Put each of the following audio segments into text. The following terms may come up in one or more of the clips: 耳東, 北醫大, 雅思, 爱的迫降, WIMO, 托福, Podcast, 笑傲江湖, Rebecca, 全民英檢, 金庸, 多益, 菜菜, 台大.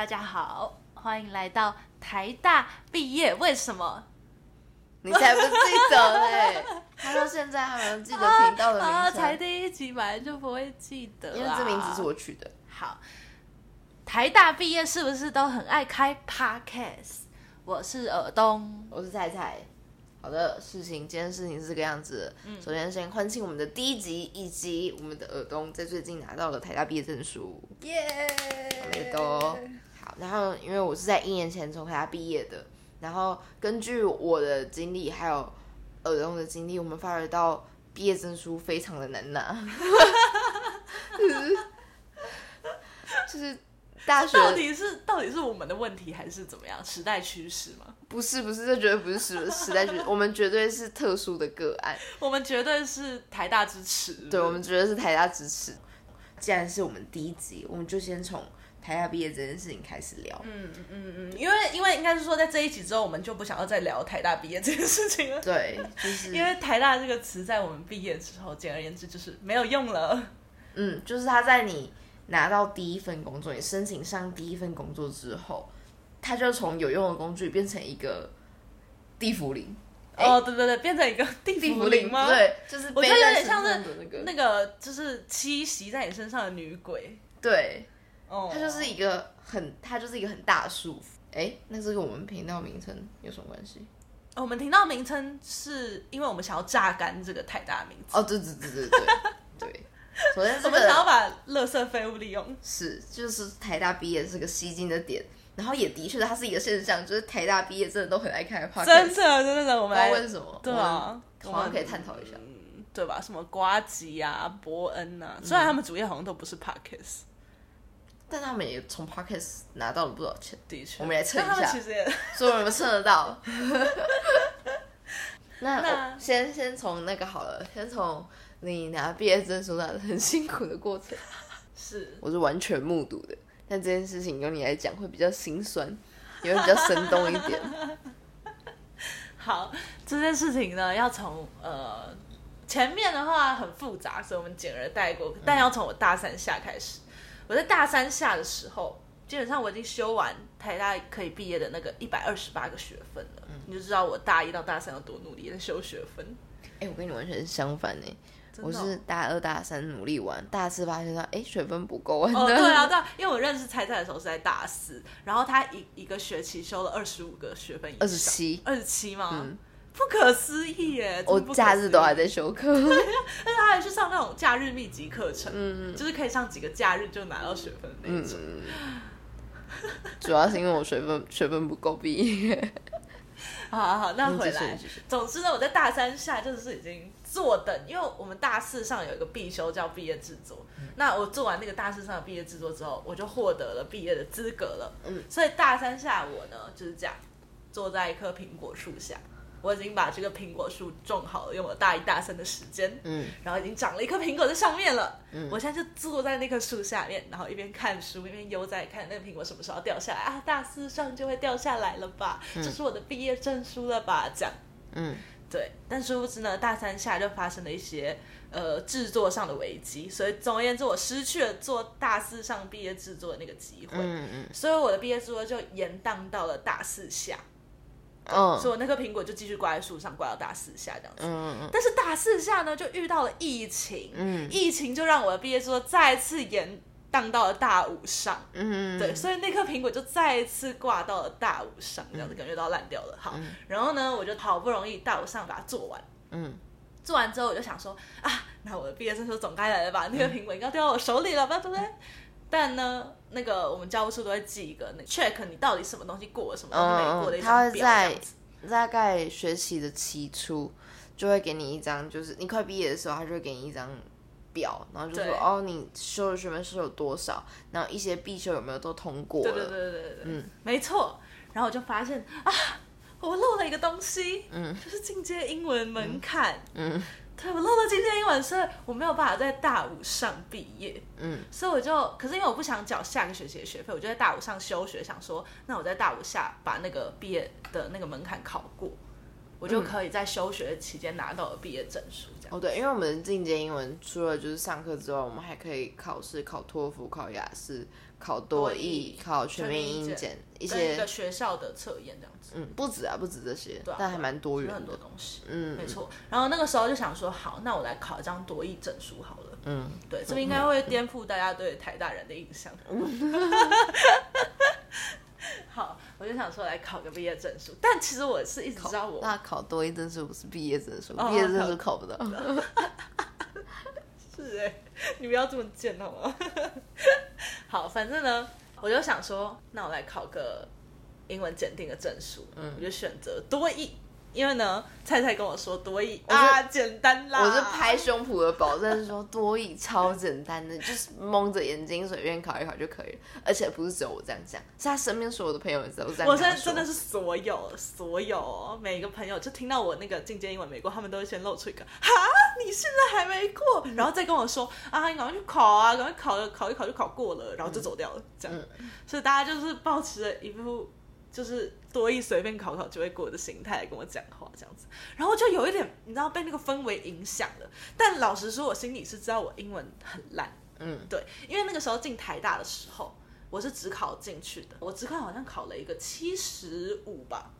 大家好，欢迎来到台大毕业为什么？你才不记得嘞！他到现在还能记得频道的名称才第一集本来就不会记得，因为这名字是我取的。好，台大毕业是不是都很爱开 Podcast？ 我是耳东，我是菜菜。好的，今天事情是这个样子的。首先欢庆我们的第一集，以及我们的耳东在最近拿到了台大毕业证书，耶！耳东，好。然后因为我是在1年前从台大毕业的，然后根据我的经历还有耳东的经历，我们发觉到毕业证书非常的难拿，就是到底是我们的问题还是怎么样？时代趋势吗？不是，这绝对不是时代趋势，我们绝对是特殊的个案，我们绝对是台大之耻。对，我们绝对是台大之耻。既然是我们第一集，我们就先从台大毕业这件事情开始聊。因为应该是说，在这一集之后，我们就不想要再聊台大毕业这件事情了。对，就是因为台大这个词在我们毕业之后，简而言之就是没有用了。就是它在你拿到第一份工作，你申请上第一份工作之后，它就从有用的工具变成一个地府灵。对，变成一个地府灵吗？对，就是我觉得有点像是那个就是栖息在你身上的女鬼。对。它就是一个很大的束缚。那这个我们频道名称有什么关系？我们频道名称是因为我们想要榨干这个台大名字。对。首先，我们想要把垃圾废物利用。就是台大毕业是个吸睛的点，然后也的确它是一个现象，就是台大毕业真的都很爱开 podcast。真的，我们来问什么？对啊，我们可以探讨一下，对吧？什么呱吉啊、伯恩啊，虽然他们主业好像都不是 podcast。但他们也从 Podcast 拿到了不少钱，的确，我们来蹭一下，其实也所以我们蹭得到。那先从那个好了，先从你拿毕业证书拿的很辛苦的过程，我是完全目睹的，但这件事情由你来讲会比较心酸，也会比较生动一点。好，这件事情呢，要从前面的话很复杂，所以我们简而带过，但要从我大三下开始。我在大三下的时候，基本上我已经修完台大可以毕业的那个128个学分了，你就知道我大一到大三有多努力在修学分。我跟你完全相反耶，我是大二大三努力完，大四发现到学分不够完的。对啊，因为我认识菜菜的时候是在大四，然后他一个学期修了25个学分以上，27吗？不可思议耶！我假日都还在修课，但是他还去上那种假日密集课程，就是可以上几个假日就拿到学分那种。主要是因为我学分不够毕业。好，那回来。总之呢，我在大三下就是已经坐等，因为我们大四上有一个必修叫毕业制作。那我做完那个大四上的毕业制作之后，我就获得了毕业的资格了。所以大三下我呢就是这样，坐在一棵苹果树下。我已经把这个苹果树种好了，用我大一大三的时间，然后已经长了一颗苹果在上面了。我现在就坐在那棵树下面，然后一边看书一边悠哉看那个苹果什么时候掉下来啊，大四上就会掉下来了吧，这是我的毕业证书了吧，这样。对，但殊不知呢，大三下就发生了一些制作上的危机，所以总而言之，我失去了做大四上毕业制作的那个机会，所以我的毕业制作就延宕到了大四下。所以我那颗苹果就继续挂在树上，挂到大四下这样子。但是大四下呢，就遇到了疫情，疫情就让我的毕业制作再次延宕到了大五上。对，所以那颗苹果就再次挂到了大五上，这样子感觉到烂掉了。好，然后呢，我就好不容易大五上把它做完。做完之后我就想说啊，那我的毕业证书总该来了吧？那颗苹果应该掉到我手里了吧，对不对？但呢，那个我们教务处都会寄一个check 你到底什么东西过了，什么东西没过的一张表。他会在大概学期的期初就会给你一张，就是你快毕业的时候，他就会给你一张表，然后就说你修的学分是有多少，然后一些必修有没有都通过了。对，没错。然后我就发现啊，我漏了一个东西，就是进阶英文门槛。对，我漏了今天英文，所以我没有办法在大五上毕业。所以我就，可是因为我不想缴下个学期的学费，我就在大五上休学，想说，那我在大五下把那个毕业的那个门槛考过，我就可以在休学期间拿到毕业证书。这样对，因为我们的进阶英文除了就是上课之外，我们还可以考试，考托福、考雅思、考多益、考全面英检一些一个学校的测验这样子。嗯，不止啊，不止这些，啊、但还蛮多元的，有很多东西。嗯，没错。然后那个时候就想说，好，那我来考一张多益证书好了。嗯，对，这边应该会颠覆大家对台大人的印象。嗯、好，我就想说来考个毕业证书，但其实我是一直知道我那考多益证书不是毕业证书，毕业证书考不到。是哎、欸，你不要这么贱好吗？好，反正呢，我就想说，那我来考个英文检定的证书，嗯、我就选择多益，因为呢，菜菜跟我说多益啊简单啦，我是拍胸脯的保证说多益超简单的，就是蒙着眼睛随便考一考就可以了，而且不是只有我这样讲，是他身边所有的朋友也都这样。我现在真的是所有每个朋友就听到我那个进阶英文没过，他们都会先露出一个哈。你现在还没过，然后再跟我说啊，你赶快去考啊，赶快考一考就考过了，然后就走掉了，这样。所以大家就是抱持着一副就是多益随便考考就会过的心态来跟我讲话，这样子。然后就有一点你知道被那个氛围影响了，但老实说，我心里是知道我英文很烂，对，因为那个时候进台大的时候，我是指考进去的，我指考好像考了一个75吧。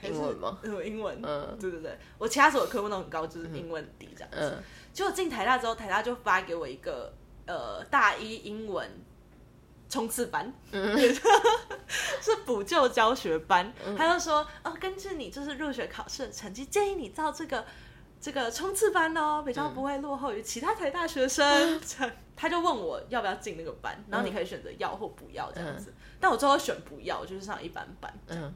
英文吗？英文，对，我其他所有科目都很高，就是英文低这样子。结果进台大之后，台大就发给我一个大一英文冲刺班，是补救教学班。他就说，哦，根据你就是入学考试的成绩，建议你到这个冲刺班哦，比较不会落后于其他台大学生。他就问我要不要进那个班，然后你可以选择要或不要这样子。但我最后选不要，我就是上一般班这样。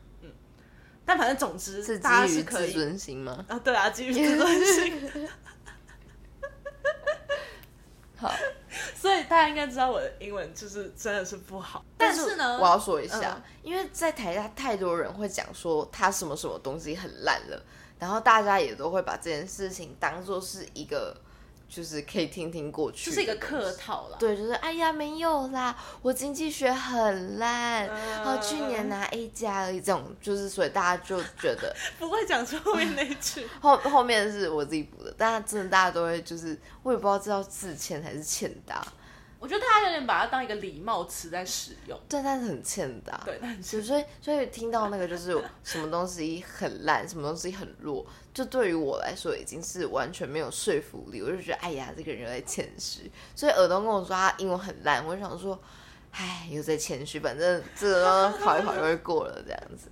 但反正总之是大家是可以自尊心吗？啊，对啊，基于自尊心。好，所以大家应该知道我的英文就是真的是不好。但是呢，我要说一下，因为在台下太多人会讲说他什么什么东西很烂了，然后大家也都会把这件事情当作是一个。就是可以听听过去，就是一个客套啦。对，就是哎呀没有啦，我经济学很烂，去年拿 A 加而已，这种就是所以大家就觉得不会讲出后面那一句，后面是我自己补的，但真的大家都会就是我也不知道这叫自谦还是欠打，我觉得大家有点把它当一个礼貌词在使用，对，但是很欠打，对，但是所以听到那个就是什么东西很烂，什么东西很弱，就对于我来说已经是完全没有说服力，我就觉得哎呀，这个人又在谦虚。所以耳东跟我说他英文很烂，我就想说，哎，又在谦虚，反正这个考一考就会过了这样子。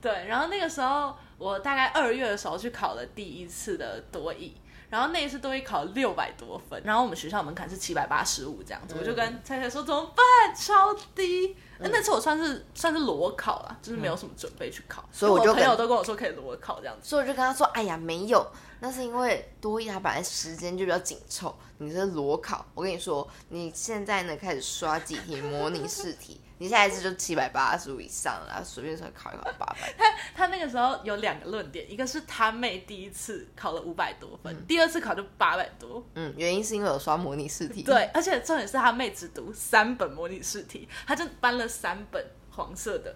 对，然后那个时候我大概2月的时候去考了第一次的多益。然后那一次多益考600多分，然后我们学校门槛是785这样子，我就跟菜菜说怎么办，超低。那次我算是裸考啦，就是没有什么准备去考，所以我朋友都跟我说可以裸考这样子，所以我就跟他说，哎呀没有，那是因为多益它本来时间就比较紧凑，你是裸考，我跟你说，你现在呢开始刷几题模拟试题。你下一次就785以上了，随便考一考800。他那个时候有2个论点，一个是他妹第一次考了500多分，第二次考就800多。原因是因为有刷模拟试题。对，而且重点是他妹只读3本模拟试题，他就搬了3本黄色的。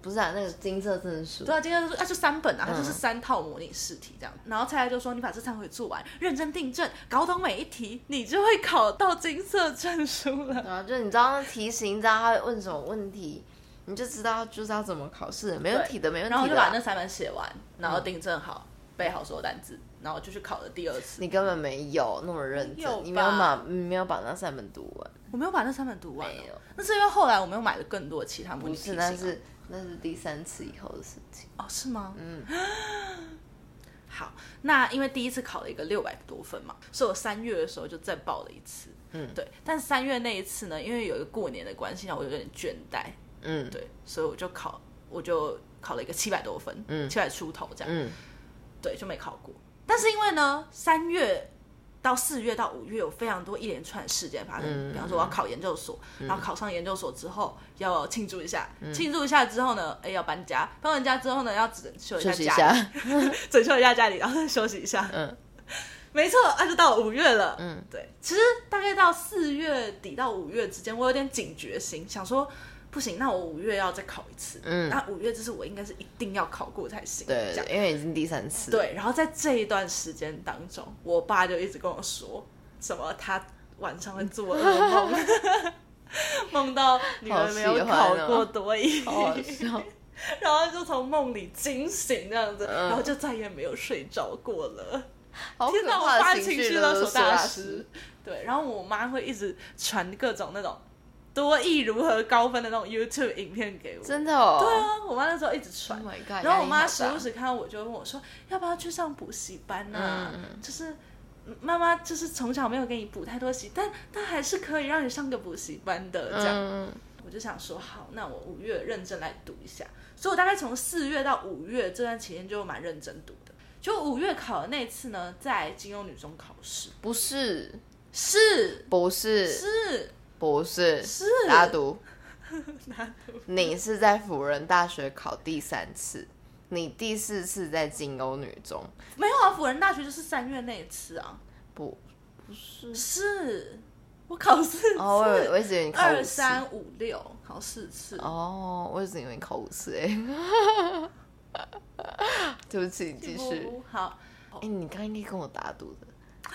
不是啊，那个金色证书。对啊，金色证书，就3本啊，就是3套模拟试题这样。然后菜菜就说：“你把这3回做完，认真订正，搞懂每一题，你就会考到金色证书了。”然后就你知道那题型，你知道他会问什么问题，你就知道就是要怎么考试，没问题的，没问题的。然后就把那3本写完，然后订正好，背好所有单字，然后就去考了第2次。你根本没有那么认真，你没有把那3本读完。我没有把那3本读完，没有。那是因为后来我没有买了更多其他模拟题型。不是，那是第3次以后的事情哦，是吗？好，那因为第一次考了一个600多分嘛，所以我3月的时候就再报了一次，对。但3月那一次呢，因为有一个过年的关系，我有点倦怠，对，所以我就考了一个700多分，700出头这样，对，就没考过。但是因为呢，3月。到4月到5月有非常多一连串的事件发生，比方说我要考研究所，然后考上研究所之后要庆祝一下，之后呢，要搬家，搬完家之后呢，要整修一下家里，整修一下家里，然后再休息一下。没错，就到5月了。对，其实大概到4月底到5月之间，我有点警觉心，想说不行，那我5月要再考一次。那5月就是我应该是一定要考过才行。对，因为已经第3次。对，然后在这一段时间当中，我爸就一直跟我说什么他晚上会做噩梦，梦到你们没有考过多益，好笑然后就从梦里惊醒这样子，然后就再也没有睡着过了。好可怕的情绪勒索大师。对，然后我妈会一直传各种那种多益如何高分的那种 YouTube 影片给我。真的哦？对啊，我妈那时候一直传、oh、God, 然后我妈时不时看到我就问我说要不要去上补习班啊、就是妈妈就是从小没有给你补太多习，但还是可以让你上个补习班的这样、我就想说好，那我5月认真来读一下，所以我大概从4月到5月这段期间就蛮认真读的。就5月考的那次呢，在金庸女中考试，不是是不是是不是是打赌你是在辅仁大学考第3次，你第4次在金欧女中。没有啊，辅仁大学就是3月那一次啊。不是是我考4次。哦，我一直以为你考5次。2、3、5、6考4次。哦，我一直以为你考5次耶对不起，你继续。好，你刚应该跟我打赌的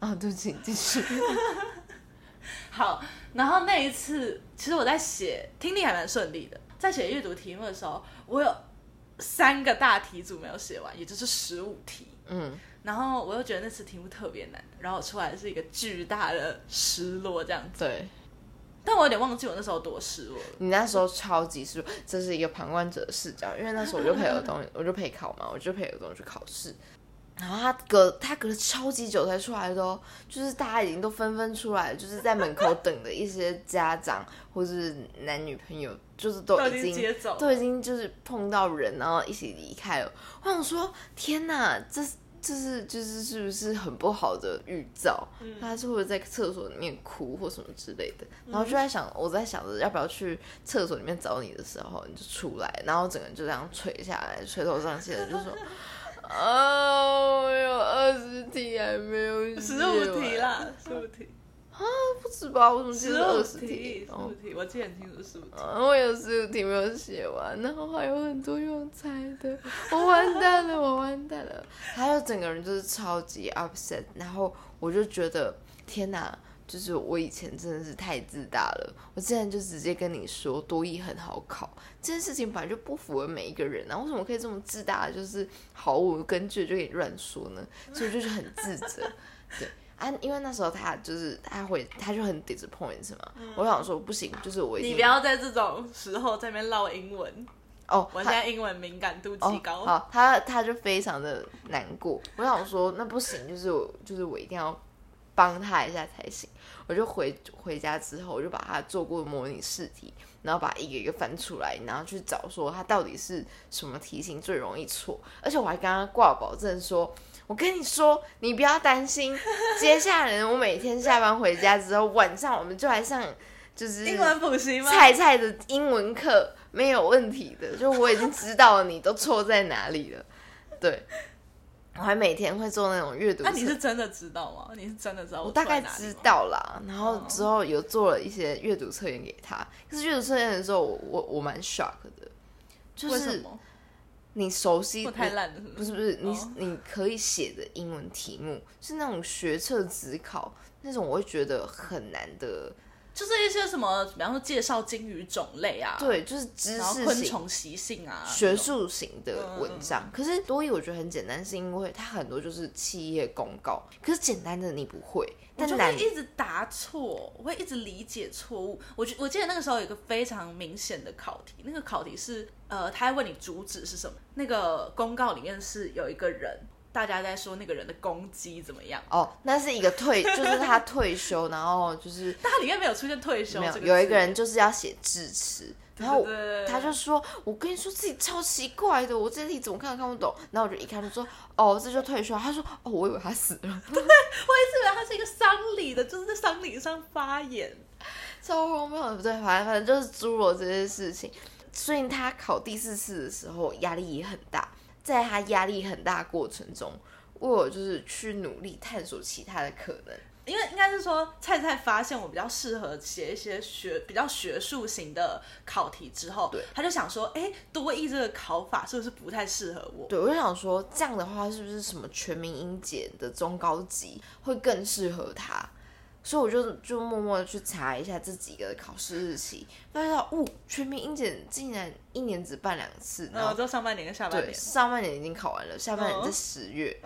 啊，对不起，你继续好，然后那一次其实我在写听力还蛮顺利的，在写阅读题目的时候，我有3个大题组没有写完，也就是15题。然后我又觉得那次题目特别难，然后我出来是一个巨大的失落这样子。对，但我有点忘记我那时候多失落了。你那时候超级失落，这是一个旁观者的视角，因为那时候我就陪儿童，我就陪考嘛，我就陪儿童去考试。然后他隔了超级久才出来的哦，就是大家已经都纷纷出来，就是在门口等的一些家长或是男女朋友，就是都已经就是碰到人，然后一起离开了。我想说，天哪，这是是不是很不好的预兆？他是会在厕所里面哭或什么之类的。然后就在想，我在想着要不要去厕所里面找你的时候，你就出来，然后整个人就这样垂下来，垂头丧气的就说。哦，我有20题还没有写完，15题啦，15题啊，不止吧？我怎么记得20题？15题，我记得很清楚，15题。我有15题没有写完，然后还有很多用猜的，我完蛋了。他就整个人就是超级 upset， 然后我就觉得天哪，就是我以前真的是太自大了，我之前就直接跟你说多益很好考，这件事情本来就不符合每一个人啊，为什么可以这么自大，就是毫无根据就可以乱说呢？所以我就是很自责。对啊，因为那时候他就很 disappoint 嘛，我想说不行，就是我已经你不要在这种时候在那边唠英文哦，我现在英文敏感度极高。好，他就非常的难过，我想说那不行，就是我一定要帮他一下才行。我就回家之后，我就把他做过的模拟试题，然后把一个一个翻出来，然后去找说他到底是什么题型最容易错。而且我还跟他挂保证说，我跟你说，你不要担心，接下来我每天下班回家之后，晚上我们就来上就是英文补习吗？菜的英文课没有问题的，就我已经知道你都错在哪里了。对。我还每天会做那种阅读测。那、你是真的知道吗？你是真的知道？我大概知道啦，然后之后有做了一些阅读测验给他。可是阅读测验的时候，我蛮 shock 的，就是为什么你熟悉我太烂了是不是？不是，你可以写的英文题目是那种学测指考那种，我会觉得很难的。就是一些什么，比方说介绍鲸鱼种类啊，对，就是知识型、然后昆虫习性啊，学术型的文章。可是多益我觉得很简单，是因为它很多就是企业公告，可是简单的你不会，但我就会一直答错，我会一直理解错误。我记得那个时候有一个非常明显的考题，那个考题是他还问你主旨是什么，那个公告里面是有一个人。大家在说那个人的攻击怎么样？哦，那是一个就是他退休，然后就是，但他里面没有出现退休，没有，有一个人就是要写致辞，然后他就说：“我跟你说，自己超奇怪的，我这题怎么看都看不懂。”然后我就一看就说：“哦，这就退休。”他说：“哦，我以为他死了。”对，我一直以为他是一个丧礼的，就是在丧礼上发言，超荒谬的。对，反正就是侏罗这些事情，所以他考第4次的时候压力也很大。在他压力很大的过程中，我就是去努力探索其他的可能，因为应该是说菜发现我比较适合写一些比较学术型的考题之后，他就想说多益这个考法是不是不太适合我。对，我就想说这样的话是不是什么全民英检的中高级会更适合他。所以我就默默的去查一下自己的考试日期，发现到全民英检竟然一年只办2次，然后就上半年跟下半年，对，上半年已经考完了，下半年在10月，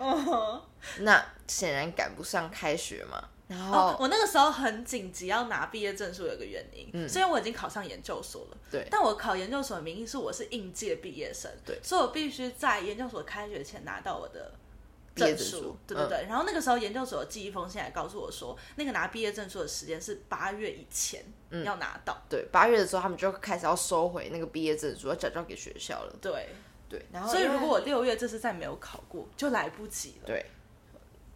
那显然赶不上开学嘛。然后我那个时候很紧急要拿毕业证书，有一个原因，虽然我已经考上研究所了，对，但我考研究所的名义是我是应届毕业生，对，所以我必须在研究所开学前拿到我的证书，对对对，然后那个时候研究所寄一封信来告诉我说，那个拿毕业证书的时间是8月以前要拿到，对，8月的时候他们就开始要收回那个毕业证书，要转交给学校了，对对，然后所以如果我6月这次再没有考过，就来不及了，对，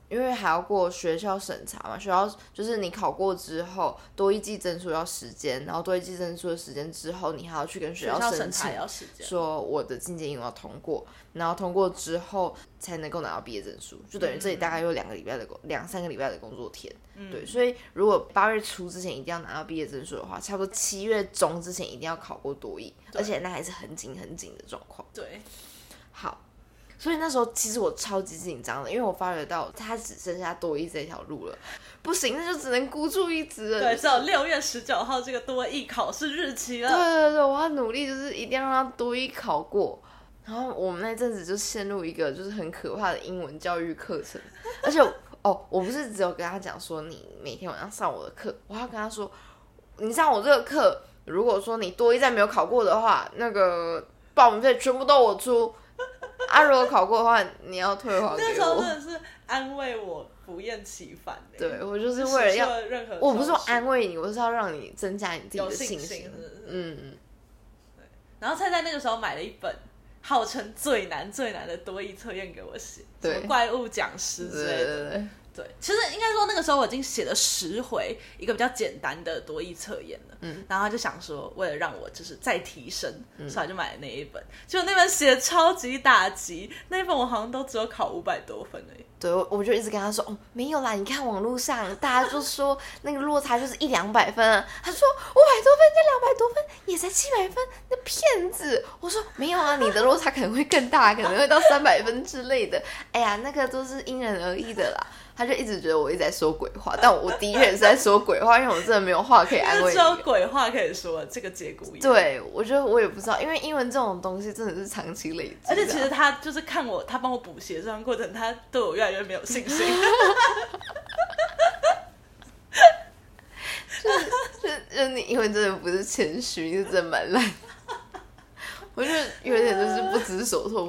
因为还要过学校审查嘛，学校就是你考过之后，多一季证书要时间，然后多一季证书的时间之后，你还要去跟学校申请，说我的进阶营我要通过，然后通过之后才能够拿到毕业证书，就等于这里大概有2-3个礼拜的工作天，对，所以如果8月初之前一定要拿到毕业证书的话，差不多7月中之前一定要考过多益，而且那还是很紧很紧的状况，对，好。所以那时候其实我超级紧张的，因为我发觉到它只剩下多益这条路了，不行，那就只能孤注一掷了。对，只有6月19号这个多益考试日期了。对对对，我要努力，就是一定要让多益考过。然后我们那阵子就陷入一个就是很可怕的英文教育课程，而且我不是只有跟他讲说你每天晚上上我的课，我还要跟他说，你上我这个课，如果说你多益再没有考过的话，那个报名费全部都我出。如果考过的话，你要退还给我。那时候真的是安慰我不厌其烦，对，我就是为了要任何，我不是说安慰你，我是要让你增加你自己的信心，嗯，对。然后蔡在那个时候买了一本号称最难最难的多益测验给我写，对，什么怪物讲师之类的，对。其实应该说那个时候我已经写了10回一个比较简单的多益测验了，然后就想说为了让我就是再提升，所以就买了那一本，结果那本写的超级打击，那一本我好像都只有考500多分而已，对，我就一直跟他说没有啦，你看网络上大家就说那个落差就是100-200分啊，他说500多分加200多分也才700分，那骗子，我说没有啊，你的落差可能会更大，可能会到300分之类的，哎呀，那个都是因人而异的啦。他就一直觉得我一直在说鬼话，但我的确是在说鬼话，因为我真的没有话可以安慰你，只有鬼话可以说，这个节骨眼。对，我觉得我也不知道，因为英文这种东西真的是长期累积，而且其实他就是看我，他帮我补习这段过程，他对我越来越没有信心。就是你英文真的不是谦虚，你是真的蛮烂。我觉得有点就是不知所措。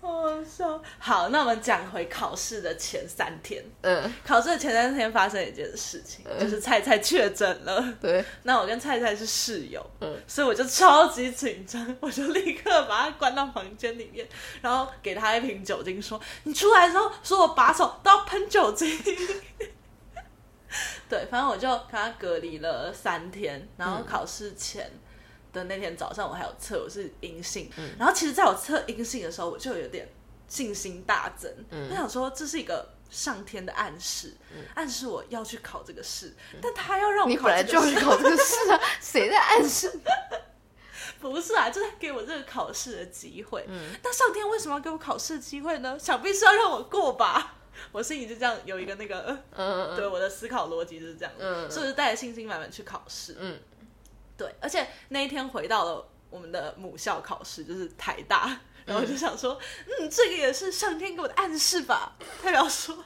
好笑。好，那我们讲回考试的前3天。考试的前3天发生一件事情，就是蔡确诊了。对。那我跟蔡是室友，所以我就超级紧张，我就立刻把他关到房间里面，然后给他一瓶酒精，说：“你出来的时候，说我把手都要喷酒精。”对，反正我就跟他隔离了3天，然后考试前。的那天早上我还有测我是阴性，然后其实在我测阴性的时候我就有点信心大增，我想说这是一个上天的暗示，暗示我要去考这个试，但他要让我考这个试，你本来就要去考这个试啊，谁在暗示？不是啊，就是给我这个考试的机会，但上天为什么要给我考试的机会呢？想必是要让我过吧，我心里就这样有一个那个，对，我的思考逻辑就是这样，所以我就带着信心满满去考试，对，而且那一天回到了我们的母校考试，就是台大，然后我就想说，这个也是上天给我的暗示吧，代表说，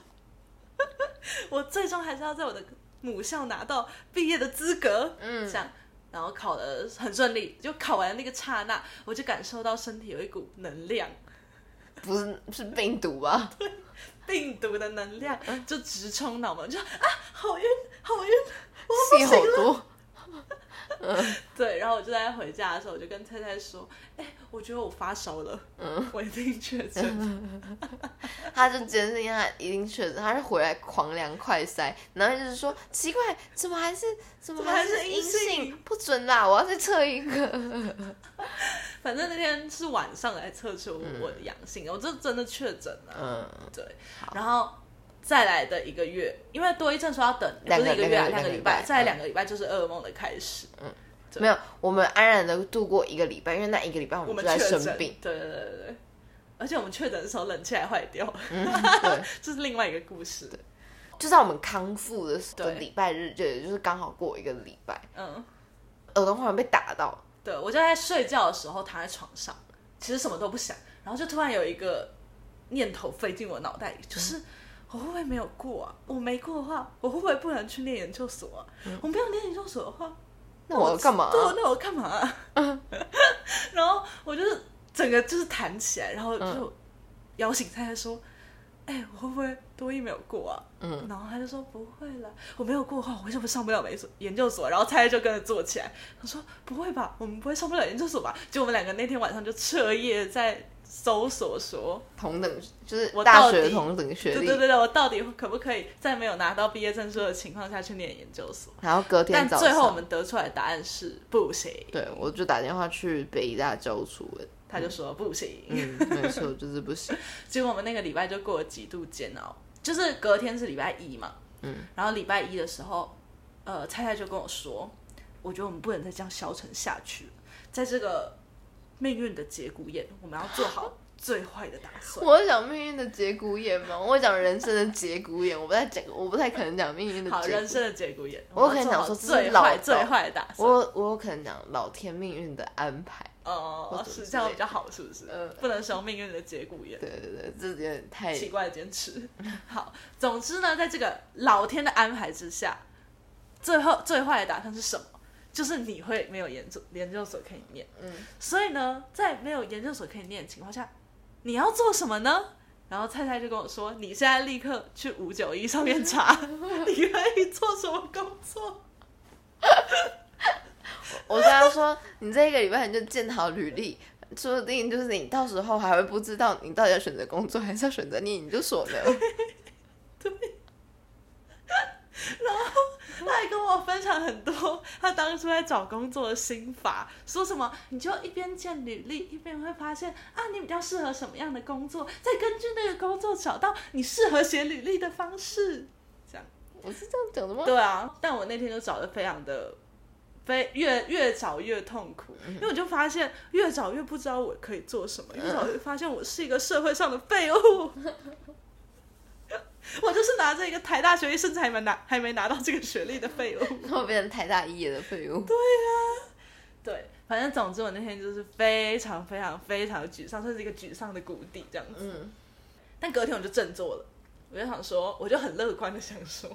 我最终还是要在我的母校拿到毕业的资格，这样，然后考得很顺利，就考完那个刹那，我就感受到身体有一股能量，不是是病毒吧？对，病毒的能量就直冲脑门，就好晕好晕，我不行了。对，然后我就在回家的时候我就跟蔡蔡说，我觉得我发烧了，我一定确诊了。他就坚信他一定确诊，他就回来狂量快筛，然后就是说奇怪怎么还是阴性，不准啦，我要再测一个。反正那天是晚上来测出我的阳性，我就真的确诊了，对，然后再来的1个月，因为多益证书要等2个礼拜，再来2个礼拜就是噩梦的开始。没有，我们安然的度过1个礼拜，因为那1个礼拜我们就在生病。对对对对，而且我们确诊的时候冷气还坏掉，对，这是另外一个故事。就在我们康复的礼拜日，就是刚好过一个礼拜，嗯，耳洞忽然被打到，对，我就在睡觉的时候躺在床上，其实什么都不想，然后就突然有一个念头飞进我脑袋里，就是。我会不会没有过啊？我没过的话，我会不会不能去念研究所啊？我没有念研究所的话，那我干嘛？对，那我干嘛啊？然后我就是整个就是弹起来，然后就摇醒他，说：“哎、欸，我会不会多益没有过啊？”嗯，然后他就说：“不会啦，我没有过的话，我为什么上不了研究所？”然后蔡就跟着坐起来，他说：“不会吧，我们不会上不了研究所吧？”就我们两个那天晚上就彻夜在。搜索说同等就是大学同等学历，对对对对，我到底可不可以在没有拿到毕业证书的情况下去念研究所？然后隔天早上，但最后我们得出来的答案是不行。对，我就打电话去北医大教处，他就说不行，没错，就是不行。结果我们那个礼拜就过了极度煎熬，就是隔天是礼拜一嘛，嗯，然后礼拜一的时候，蔡蔡就跟我说，我觉得我们不能再这样消沉下去了，在这个。命运的节骨眼，我们要做好最坏的打算。我讲命运的节骨眼吗？我讲人生的节骨眼，我不太可能讲命运的节骨眼。好，人生的节骨眼，我可能讲说最坏最坏的打算。我有可能讲老天命运的安排。哦，是这样比较好，是不是？不能使用命运的节骨眼。对对对，这有点太奇怪的坚持。好，总之呢，在这个老天的安排之下，最坏的打算是什么？就是你会没有研究所可以念，嗯，所以呢，在没有研究所可以念的情况下，你要做什么呢？然后蔡蔡就跟我说，你现在立刻去591上面查，你可以做什么工作？我跟他说，你这一个礼拜你就建好履历，说不定就是你到时候还会不知道你到底要选择工作还是要选择念研究所呢。对。然后他还跟我分享很多他当初在找工作的心法，说什么你就一边建履历一边会发现啊你比较适合什么样的工作，再根据那个工作找到你适合写履历的方式。这样我是这样讲的吗？对啊，但我那天就找得非常的越找越痛苦，因为我就发现越找越不知道我可以做什么，越找越发现我是一个社会上的废物。我就是拿着一个台大学历，甚至还没拿到这个学历的废物，我变成台大毕业的废物。对啊，对，反正总之我那天就是非常非常非常沮丧，算是一个沮丧的谷底这样子。嗯，但隔天我就振作了，我就想说，我就很乐观的想说，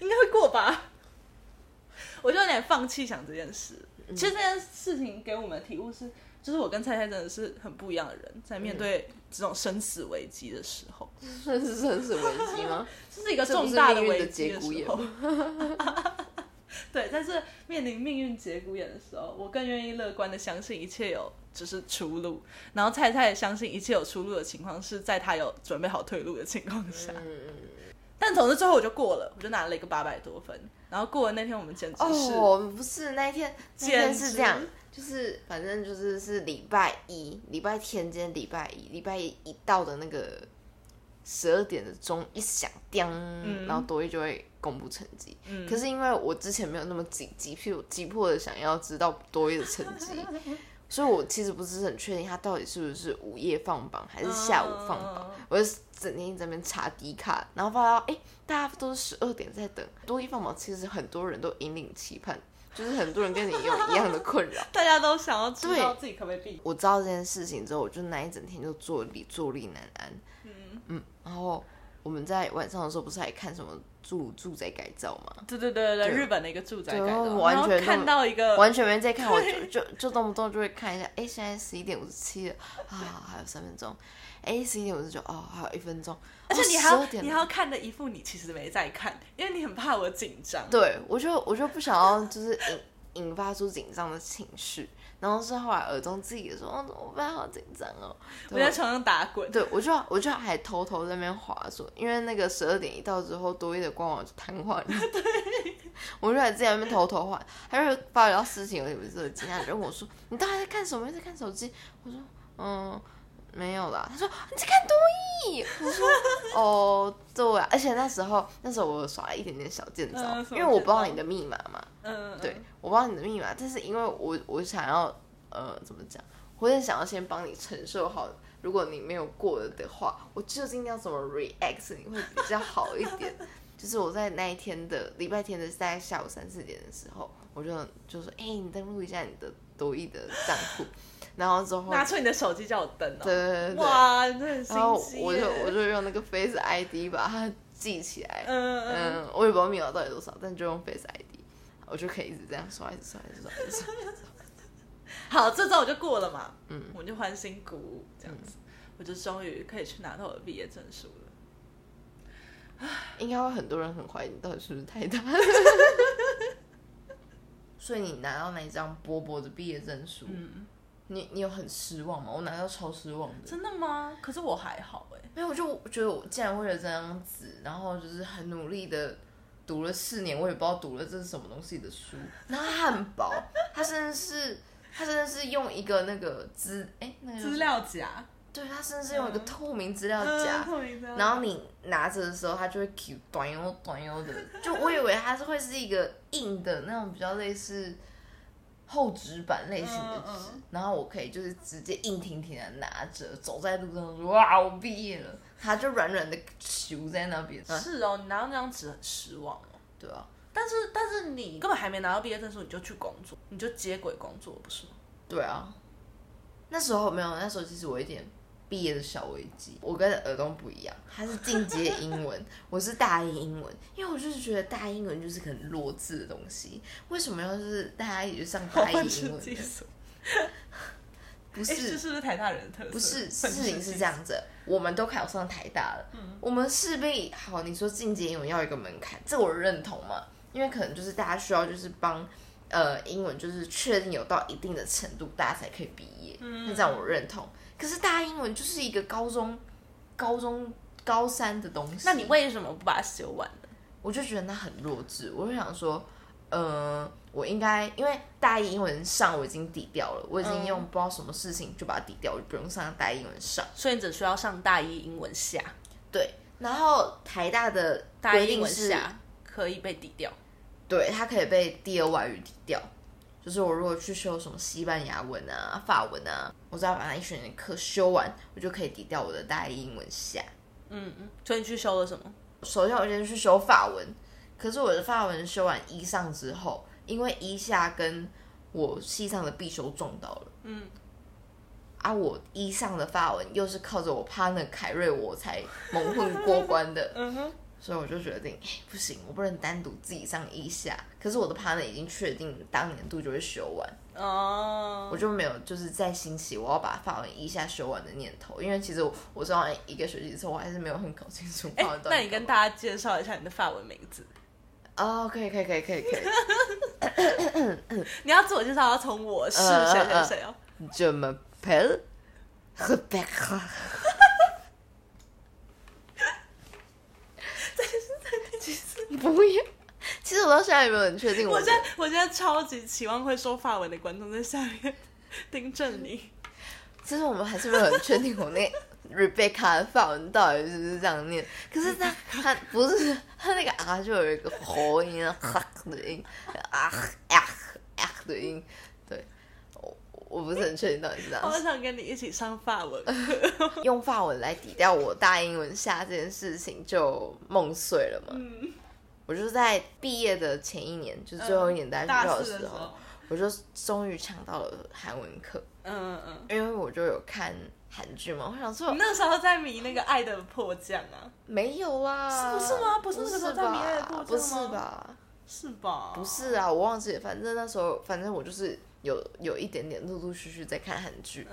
应该会过吧。我就有点放弃想这件事。其实这件事情给我们的体悟是，就是我跟蔡蔡真的是很不一样的人，在面对这种生死危机的时候，是生死危机吗？这是一个重大的危机的时候。对，在这面临命运节骨眼的时候，我更愿意乐观的相信一切有就是出路。然后蔡蔡也相信一切有出路的情况是在他有准备好退路的情况下。但总之最后我就过了，我就拿了一个800多分。然后过了那天我们简直是不是那天是这样。就是反正就是礼拜一，礼拜天兼礼拜一，礼拜一一到的那个12点的钟一响，叮，然后多益就会公布成绩。可是因为我之前没有那么急迫的想要知道多益的成绩，所以我其实不是很确定他到底是不是午夜放榜还是下午放榜。我就整天在那边查迪卡，然后发现大家都是12点在等多益放榜，其实很多人都引领期盼。就是很多人跟你有一样的困扰，大家都想要知道自己可不可以毕业。我知道这件事情之后，我就那一整天就坐立难安。然后我们在晚上的时候不是还看什么住宅改造吗？对对对对，日本的一个住宅改造，完全看到一个完全没在看，我就动不动就会看一下，哎，现在11:57了啊，还有3分钟。哎，11:59哦，还有1分钟。而且你还要看的一副你其实没在看，因为你很怕我紧张。对，我就不想要就是引发出紧张的情绪，然后是后来耳中自己说，怎么办？好紧张哦！我在床上打滚。对，我就还偷偷在那边滑索，因为那个12点一到之后，多益的官网就瘫痪了。对，我就还自己在那边偷滑，还是发觉到事情有点不是很惊讶，就问我说：“你到底在看什么？在看手机？”我说：“没有啦。”他说你在看多益，我说对啊，而且那时候我耍了一点点小剑招，因为我不知道你的密码嘛，对，我不知道你的密码，但是因为我想要怎么讲，我也想要先帮你承受好，如果你没有过的话，我究竟要怎么 react 你会比较好一点。就是我在那一天的礼拜天的大概下午3-4点的时候，我就说你登录一下你的多益的账户，然后之后拿出你的手机叫我登。对对对，哇，真的很新奇。然后我就用那个 Face ID 把它记起来，我也不知道密码到底多少，但就用 Face ID， 我就可以一直这样刷，一直刷，一直刷，一直刷。好，这周我就过了嘛，我们就欢欣鼓舞这样子，我就终于可以去拿到我的毕业证书了。应该会很多人很怀疑你到底是不是太大了。所以你拿到那一张薄薄的毕业证书，你有很失望吗？我拿到超失望的。真的吗？可是我还好哎。没有，我就觉得我竟然为了这张纸，然后就是很努力的读了4年，我也不知道读了这是什么东西的书。然后汉堡，它真的是用一个那个资料夹。对，它甚至用一个透明资料夹，然后你拿着的时候，它就会 Q 短悠短悠的。就我以为它会是一个硬的那种比较类似厚纸板类型的纸，然后我可以就是直接硬挺挺的拿着，走在路上说哇我毕业了，它就软软的咻在那边。是哦，你拿到那张纸很失望哦。对啊，但是你根本还没拿到毕业证书，你就去工作，你就接轨工作，不是吗？对啊，那时候其实我有点毕业的小危机。我跟耳东不一样，他是进阶英文，我是大一英文。因为我就是觉得大一英文就是很弱智的东西，为什么要是大家一起上大一英文呢？不是，这是不是台大人的特色？不是，事情是这样子，我们都考上台大了，我们势必好。你说进阶英文要一个门槛，这我认同嘛？因为可能就是大家需要就是帮。英文就是确定有到一定的程度，大家才可以毕业。那这样我认同。可是大家英文就是一个高中高三的东西。那你为什么不把它修完呢？我就觉得那很弱智。我就想说，我应该因为大一英文上我已经抵掉了，我已经用不知道什么事情就把它抵掉，我就不用上大一英文上。所以你只需要上大一英文下。对，然后台大的大一英文下可以被抵掉。对，它可以被第二外语抵掉，就是我如果去修什么西班牙文啊、法文啊，我只要把那一学年课修完，我就可以抵掉我的大一英文下。所以你去修了什么？首先我先去修法文，可是我的法文修完一上之后，因为一下跟我系上的必修撞到了，我一上的法文又是靠着我partner凯瑞我才蒙混过关的。所以我就决定，不行，我不能单独自己上一下。可是我的 partner 已经确定当年度就会修完，我就没有就是再兴起我要把法文一下修完的念头。因为其实我上完一个学期之后，我还是没有很搞清楚法文到底。那你跟大家介绍一下你的法文名字？哦，可以。你要自我介绍，要从我是谁哦。Je m'appelle Rebecca。不要，其实我到现在也没有很确定我现在超级期望会说法文的观众在下面盯着你。其实我们还是没有很确定我那 Rebecca 的法文到底是不是这样念。可是他不是，他那个啊就有一个喉音啊的音啊的音。对，我不是很确定到底是这样。我想跟你一起上法文用法文来抵掉我大英文下这件事情就梦碎了嘛。我就在毕业的前一年，就是最后一年待学校的时候，我就终于抢到了韩文课。因为我就有看韩剧嘛，我想说，你那时候在迷那个《爱的迫降》啊？没有啊，是不是吗？不是那时候在迷《爱的迫降》吗？不是吧？是吧？不是啊，我忘记了。反正那时候，我就是有一点点陆续在看韩剧，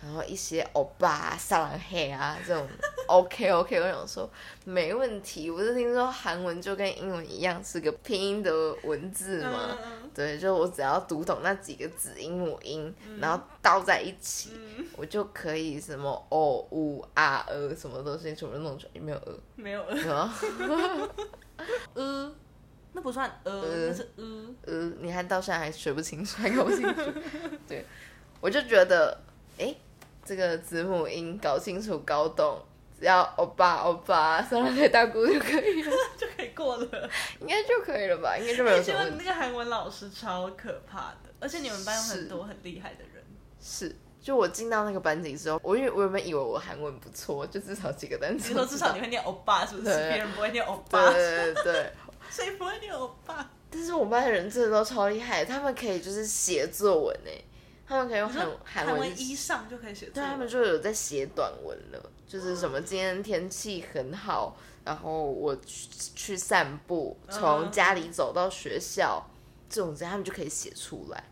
然后一些欧巴、撒浪嘿啊这种。OK， 我想说没问题，我就听说韩文就跟英文一样是个拼音的文字嘛，对，就我只要读懂那几个子音母音，然后倒在一起，我就可以什么哦呜啊什么东西全部弄出来，没有。那不算那是你还到现在还学不清楚，还搞不清楚。对，我就觉得这个子母音搞清楚搞懂。只要欧巴上来给大姑就可以了，就可以过了，应该就可以了吧？应该就没有什么问题。那个韩文老师超可怕的，而且你们班有很多很厉害的人。是，就我进到那个班级之后，我原本以为我韩文不错，就至少几个单词。你说至少你会念欧巴，是不是？别人不会念欧巴。对对对。谁不会念欧巴？但是我们班的人真的都超厉害，他们可以就是写作文诶，他们可以用韩文一上就可以写作文。对，他们就有在写短文了，就是什么今天天气很好，然后我去散步，从家里走到学校，这种他们就可以写出来。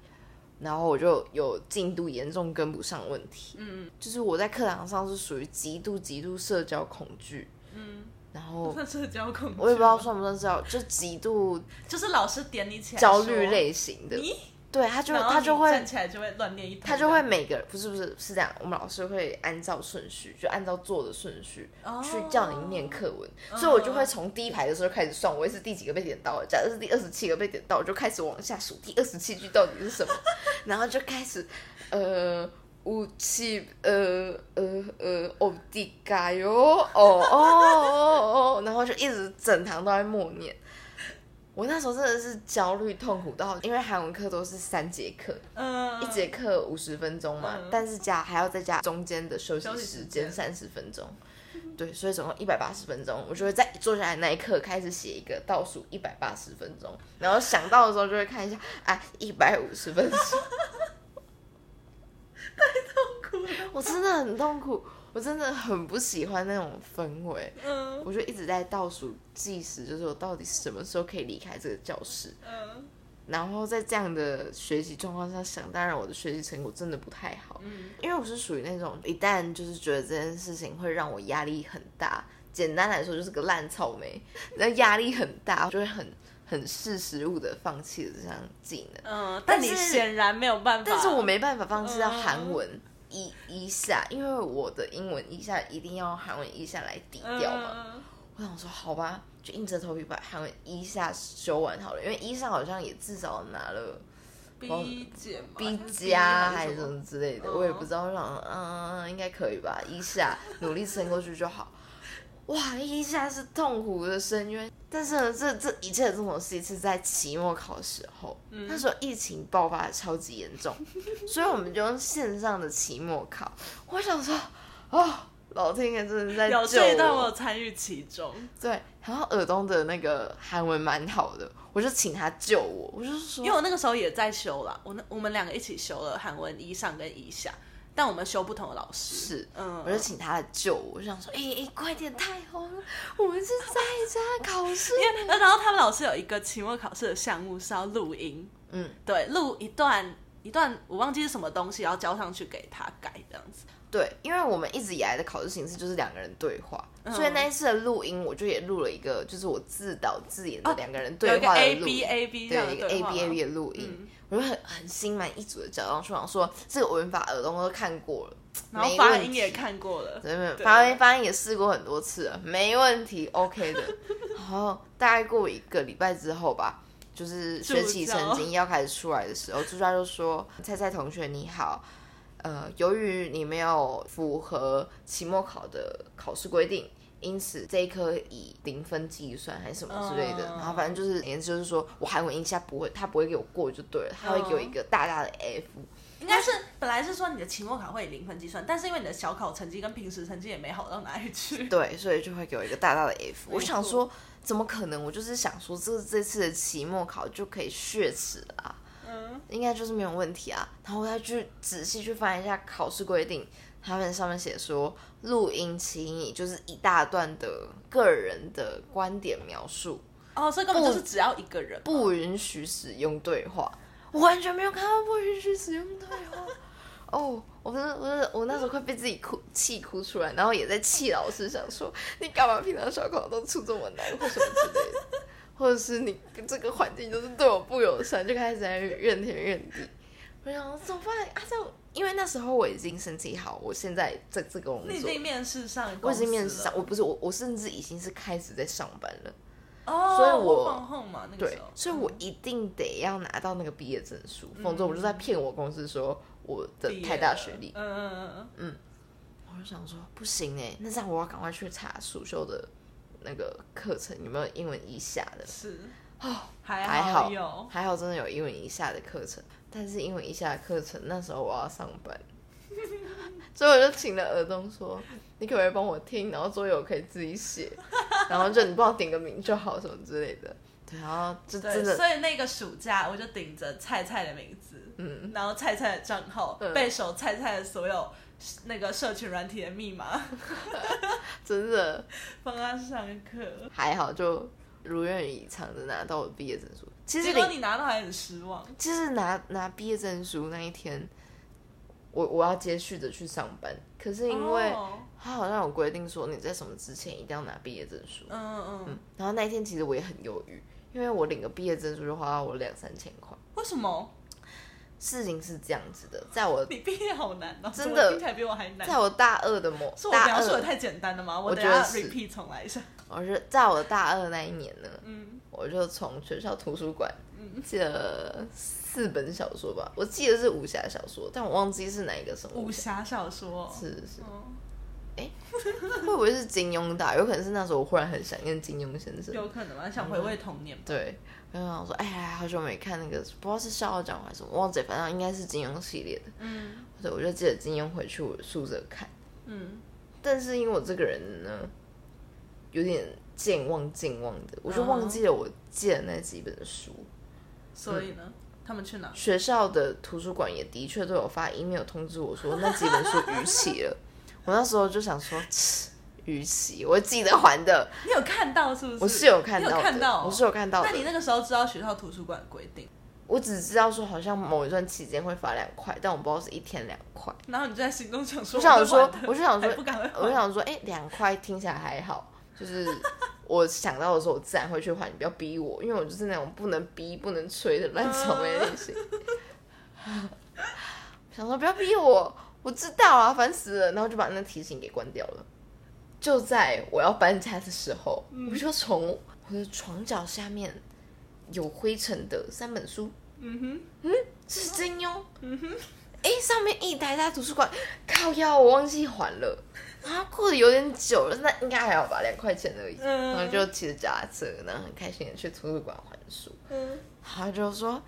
然后我就有进度严重跟不上问题，就是我在课堂上是属于极度社交恐惧，然后算社交恐惧，我也不知道算不算社交，就极度就是老师点你起来焦虑类型的，对，他就会站起来就会乱念一通，他就会每个不是是这样，我们老师会按照顺序，就按照做的顺序去叫你念课文，所以我就会从第一排的时候开始算，我也是第几个被点到了，假如是第27个被点到，我就开始往下数第27句到底是什么，然后就开始57哦的嘎哟哦，然后就一直整堂都在默念。我那时候真的是焦虑痛苦到，因为韩文课都是3节课，一节课50分钟嘛，但是还要再加中间的休息时间30分钟，对，所以总共180分钟。我就会在坐下来那一刻开始写一个倒数180分钟，然后想到的时候就会看一下啊，150分钟，太痛苦了，我真的很痛苦。我真的很不喜欢那种氛围，我就一直在倒数计时，就是我到底什么时候可以离开这个教室，然后在这样的学习状况下，想当然我的学习成果真的不太好，因为我是属于那种一旦就是觉得这件事情会让我压力很大，简单来说就是个烂草莓，那压力很大就会很识时务的放弃了这项技能，但你显然没有办法，但是我没办法放弃到韩文一下，因为我的英文一下一定要韩文一下来抵掉嘛，我想说好吧，就硬着头皮把韩文一下修完好了，因为一上好像也至少拿了 B 加还是什么之类的，我也不知道，我想应该可以吧，一下努力撑过去就好。哇，一下是痛苦的深渊，但是呢，这一切的这种事是在期末考的时候，那时候疫情爆发的超级严重，所以我们就用线上的期末考。我想说，哦，老天爷真的在救我！有这一段我有参与其中。对，然后耳东的那个韩文蛮好的，我就请他救我，我就说，因为我那个时候也在修啦，我们两个一起修了韩文一上跟一下。但我们修不同的老师是，我就请他来救我，就想说，快点，太红了，我们是在家考试，然后他们老师有一个期末考试的项目是要录音，对，录一段，我忘记是什么东西，然后交上去给他改这样子。对，因为我们一直以来的考试形式就是两个人对话，所以那一次的录音我就也录了一个，就是我自导自演的两个人对话的录音，对，一个 ABAB 的录音。我就很心满意足的讲，然后想说这个文法耳东都看过了，然后发音也看过了，对，发音也试过很多次了，没问题 OK 的。然后大概过一个礼拜之后吧，就是学期成绩要开始出来的时候，助教就说，蔡蔡同学你好，由于你没有符合期末考的考试规定，因此这一科以0分计算还是什么之类的，然后反正就是也就是说我韩文一下不会，他不会给我过就对了，他会给我一个大大的 F。应该是本来是说你的期末考会以0分计算，但是因为你的小考成绩跟平时成绩也没好到哪里去，对，所以就会给我一个大大的 F。 我想说怎么可能，我就是想说这次的期末考就可以雪耻了啊，应该就是没有问题啊。然后我要去仔细去翻一下考试规定，他们上面写说，录音请你就是一大段的个人的观点描述，所以根本就是只要一个人，不允许使用对话。我完全没有看到不允许使用对话。我那时候快被自己气哭出来，然后也在气老师，想说你干嘛平常小考都出这么难或什么之类的，或者是你这个环境就是对我不友善，就开始在怨天怨地。我想说怎么办啊？这因为那时候我已经申请好，我现在在这个工作，你已经面试上公司了，我不是我甚至已经是开始在上班了，所以我放空嘛，那个时候，对，所以我一定得要拿到那个毕业证书，否则我就在骗我公司说我的台大学历，我就想说不行欸，那这样我要赶快去查暑修的那个课程有没有英文以下的，是还好有，还好真的有英文以下的课程，但是英文以下的课程那时候我要上班，所以我就请了耳东说你可不可以帮我听，然后作业我可以自己写，然后就你帮我顶个名就好什么之类的。对，然后就真的，所以那个暑假我就顶着菜菜的名字，嗯，然后菜菜的账号，背熟菜菜的所有那个社群软体的密码，真的帮他上课。还好就如愿以偿的拿到我毕业证书。其实你拿到还很失望。其实拿毕业证书那一天，我要接续着去上班，可是因为他好像有规定说你在什么之前一定要拿毕业证书。然后那一天其实我也很犹豫，因为我领个毕业证书就花到我2,000-3,000块。为什么？事情是这样子的，在我你毕业好难哦，真的听起来比我还难。在我大二的模，是我描述的太简单了吗？我等一下 repeat 重来一下。我是在我大二那一年呢，我就从学校图书馆借了4本小说吧，我记得是武侠小说，但我忘记是哪一个什么武侠小说。是。会不会是金庸的？有可能是那时候我忽然很想念金庸先生，有可能吧，想回味童年吧。对。然后我说，哎呀，好久没看那个，不知道是《笑傲江湖》还是什么，忘记，反正应该是金庸系列的。所以我就记得金庸回去我宿舍看。但是因为我这个人呢，有点健忘的，我就忘记了我借的那几本书。所以呢，他们去哪？学校的图书馆也的确都有发 email 通知我说那几本书逾期了。我那时候就想说，逾期，我记得还的。你有看到是不是？我是有看到的，我是有看到的。那你那个时候知道学校图书馆规定？我只知道说好像某一段期间会罚2块，但我不知道是1天2块。然后你就在心中想说，我就想说，2块听起来还好，就是我想到的时候我自然会去还，你不要逼我，因为我就是那种不能逼不能催的乱草莓类型。想说不要逼我，我知道啊，烦死了，然后就把那提醒给关掉了。就在我要搬家的时候，我就从我的床脚下面有灰尘的3本书，是金庸，上面1台大图书馆，靠腰我忘记还了，啊，过得有点久了，那应该还好吧，2块钱而已，然后就骑着脚踏车，然后很开心的去图书馆还书，他就说，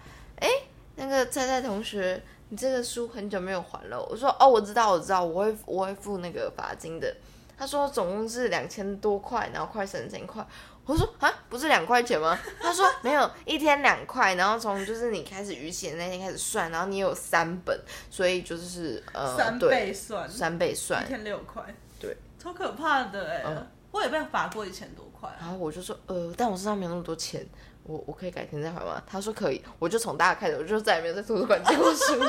那个菜菜同学，你这个书很久没有还了，我说哦，我知道，我会付那个罚金的。他说总共是2000多块，然后快3000块。我说啊，不是2块钱吗？他说没有，1天2块，然后从就是你开始逾期的那天开始算，然后你有3本，所以就是3倍算，1天6块，对，超可怕的我也被罚过1000多块。然后我就说但我身上没有那么多钱，我可以改天再还吗？他说可以，我就从大开始，我就再也没有在图书馆借过书。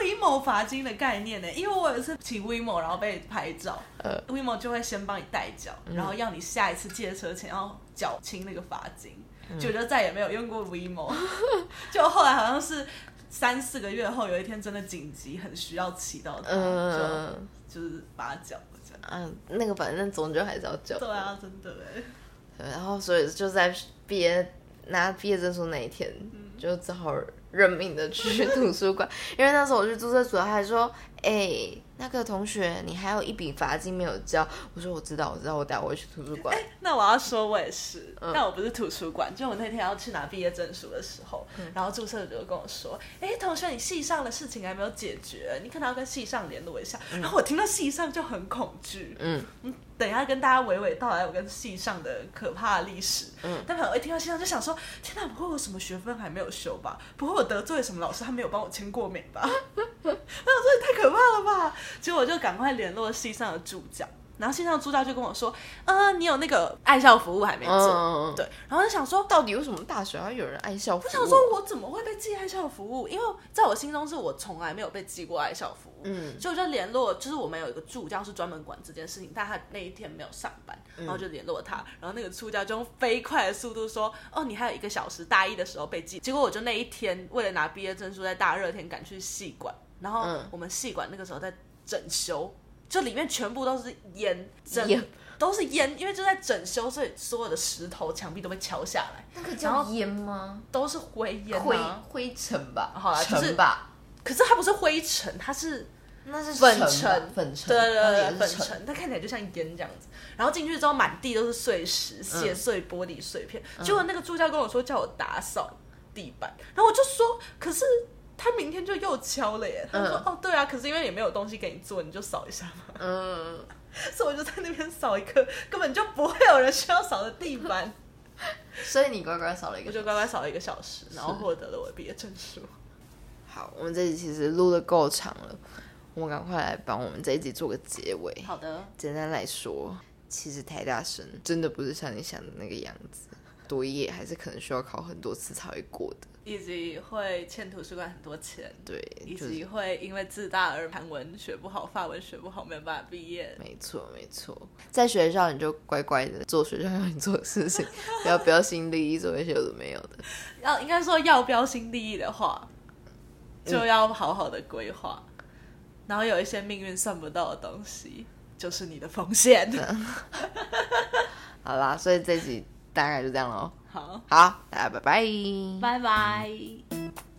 WIMO 罚金的概念呢，因为我有一次骑 WIMO 然后被拍照WIMO 就会先帮你代缴，然后要你下一次借车前要缴清那个罚金，就再也没有用过 WIMO。 就后来好像是3-4个月后有一天真的紧急很需要骑到它，就是把它缴了这样那个反正终究还是要缴。对啊，真的然后所以就在拿毕业证书那一天，就只好认命的去图书馆。因为那时候我去注册所，他还说那个同学你还有1笔罚金没有交。我说我知道，我等下我会去图书馆。那我要说我也是，但我不是图书馆，就我那天要去拿毕业证书的时候，然后注册就跟我说同学你系上的事情还没有解决，你可能要跟系上联络一下。然后我听到系上就很恐惧，等一下跟大家娓娓道来我跟系上的可怕的历史。但我一听到系上就想说，天哪，不会我什么学分还没有修吧？不会我得罪什么老师他没有帮我签过名吧？那真的太可怕了吧！结果我就赶快联络系上的助教，然后系上的助教就跟我说你有那个爱校服务还没做。对，然后就想说到底为什么大学要有人爱校服务？我想说我怎么会被记爱校服务，因为在我心中是我从来没有被记过爱校服务。所以我就联络，就是我们有一个助教是专门管这件事情，但他那一天没有上班，然后就联络他，然后那个助教就用飞快的速度说你还有1个小时，大一的时候被记。结果我就那一天为了拿毕业证书在大热天赶去系馆，然后我们系馆那个时候在整修，就里面全部都是烟，都是烟，因为就在整修，所以所有的石头墙壁都被敲下来。那个叫烟吗？都是灰烟啊，灰尘吧，好啦，就是吧。可是它不是灰尘，它是那是粉尘，对，粉尘，它看起来就像烟这样子。然后进去之后，满地都是碎石、屑碎、玻璃碎片。结果那个助教跟我说叫我打扫地板，然后我就说，可是。他明天就又敲了耶。他说、哦对啊，可是因为也没有东西给你做，你就扫一下嘛。嗯，所以我就在那边扫一个根本就不会有人需要扫的地板。所以你乖乖扫了一个小时，我就乖乖扫了一个小时，然后获得了我的毕业证书。好，我们这集其实录得够长了，我们赶快来帮我们这一集做个结尾。好的，简单来说，其实台大生真的不是像你想的那个样子，多业还是可能需要考很多次才会过的，以及会欠图书馆很多钱，对，以及会因为自大而韩文学不好、法文学不好，没有办法毕业。没错，没错，在学校你就乖乖的做学校要你做的事情，不要标新立异，做一些有的没有的。要应该说要标新立异的话，就要好好的规划，然后有一些命运算不到的东西，就是你的风险。好啦，所以这集大概就这样咯。好，大家拜拜，拜拜。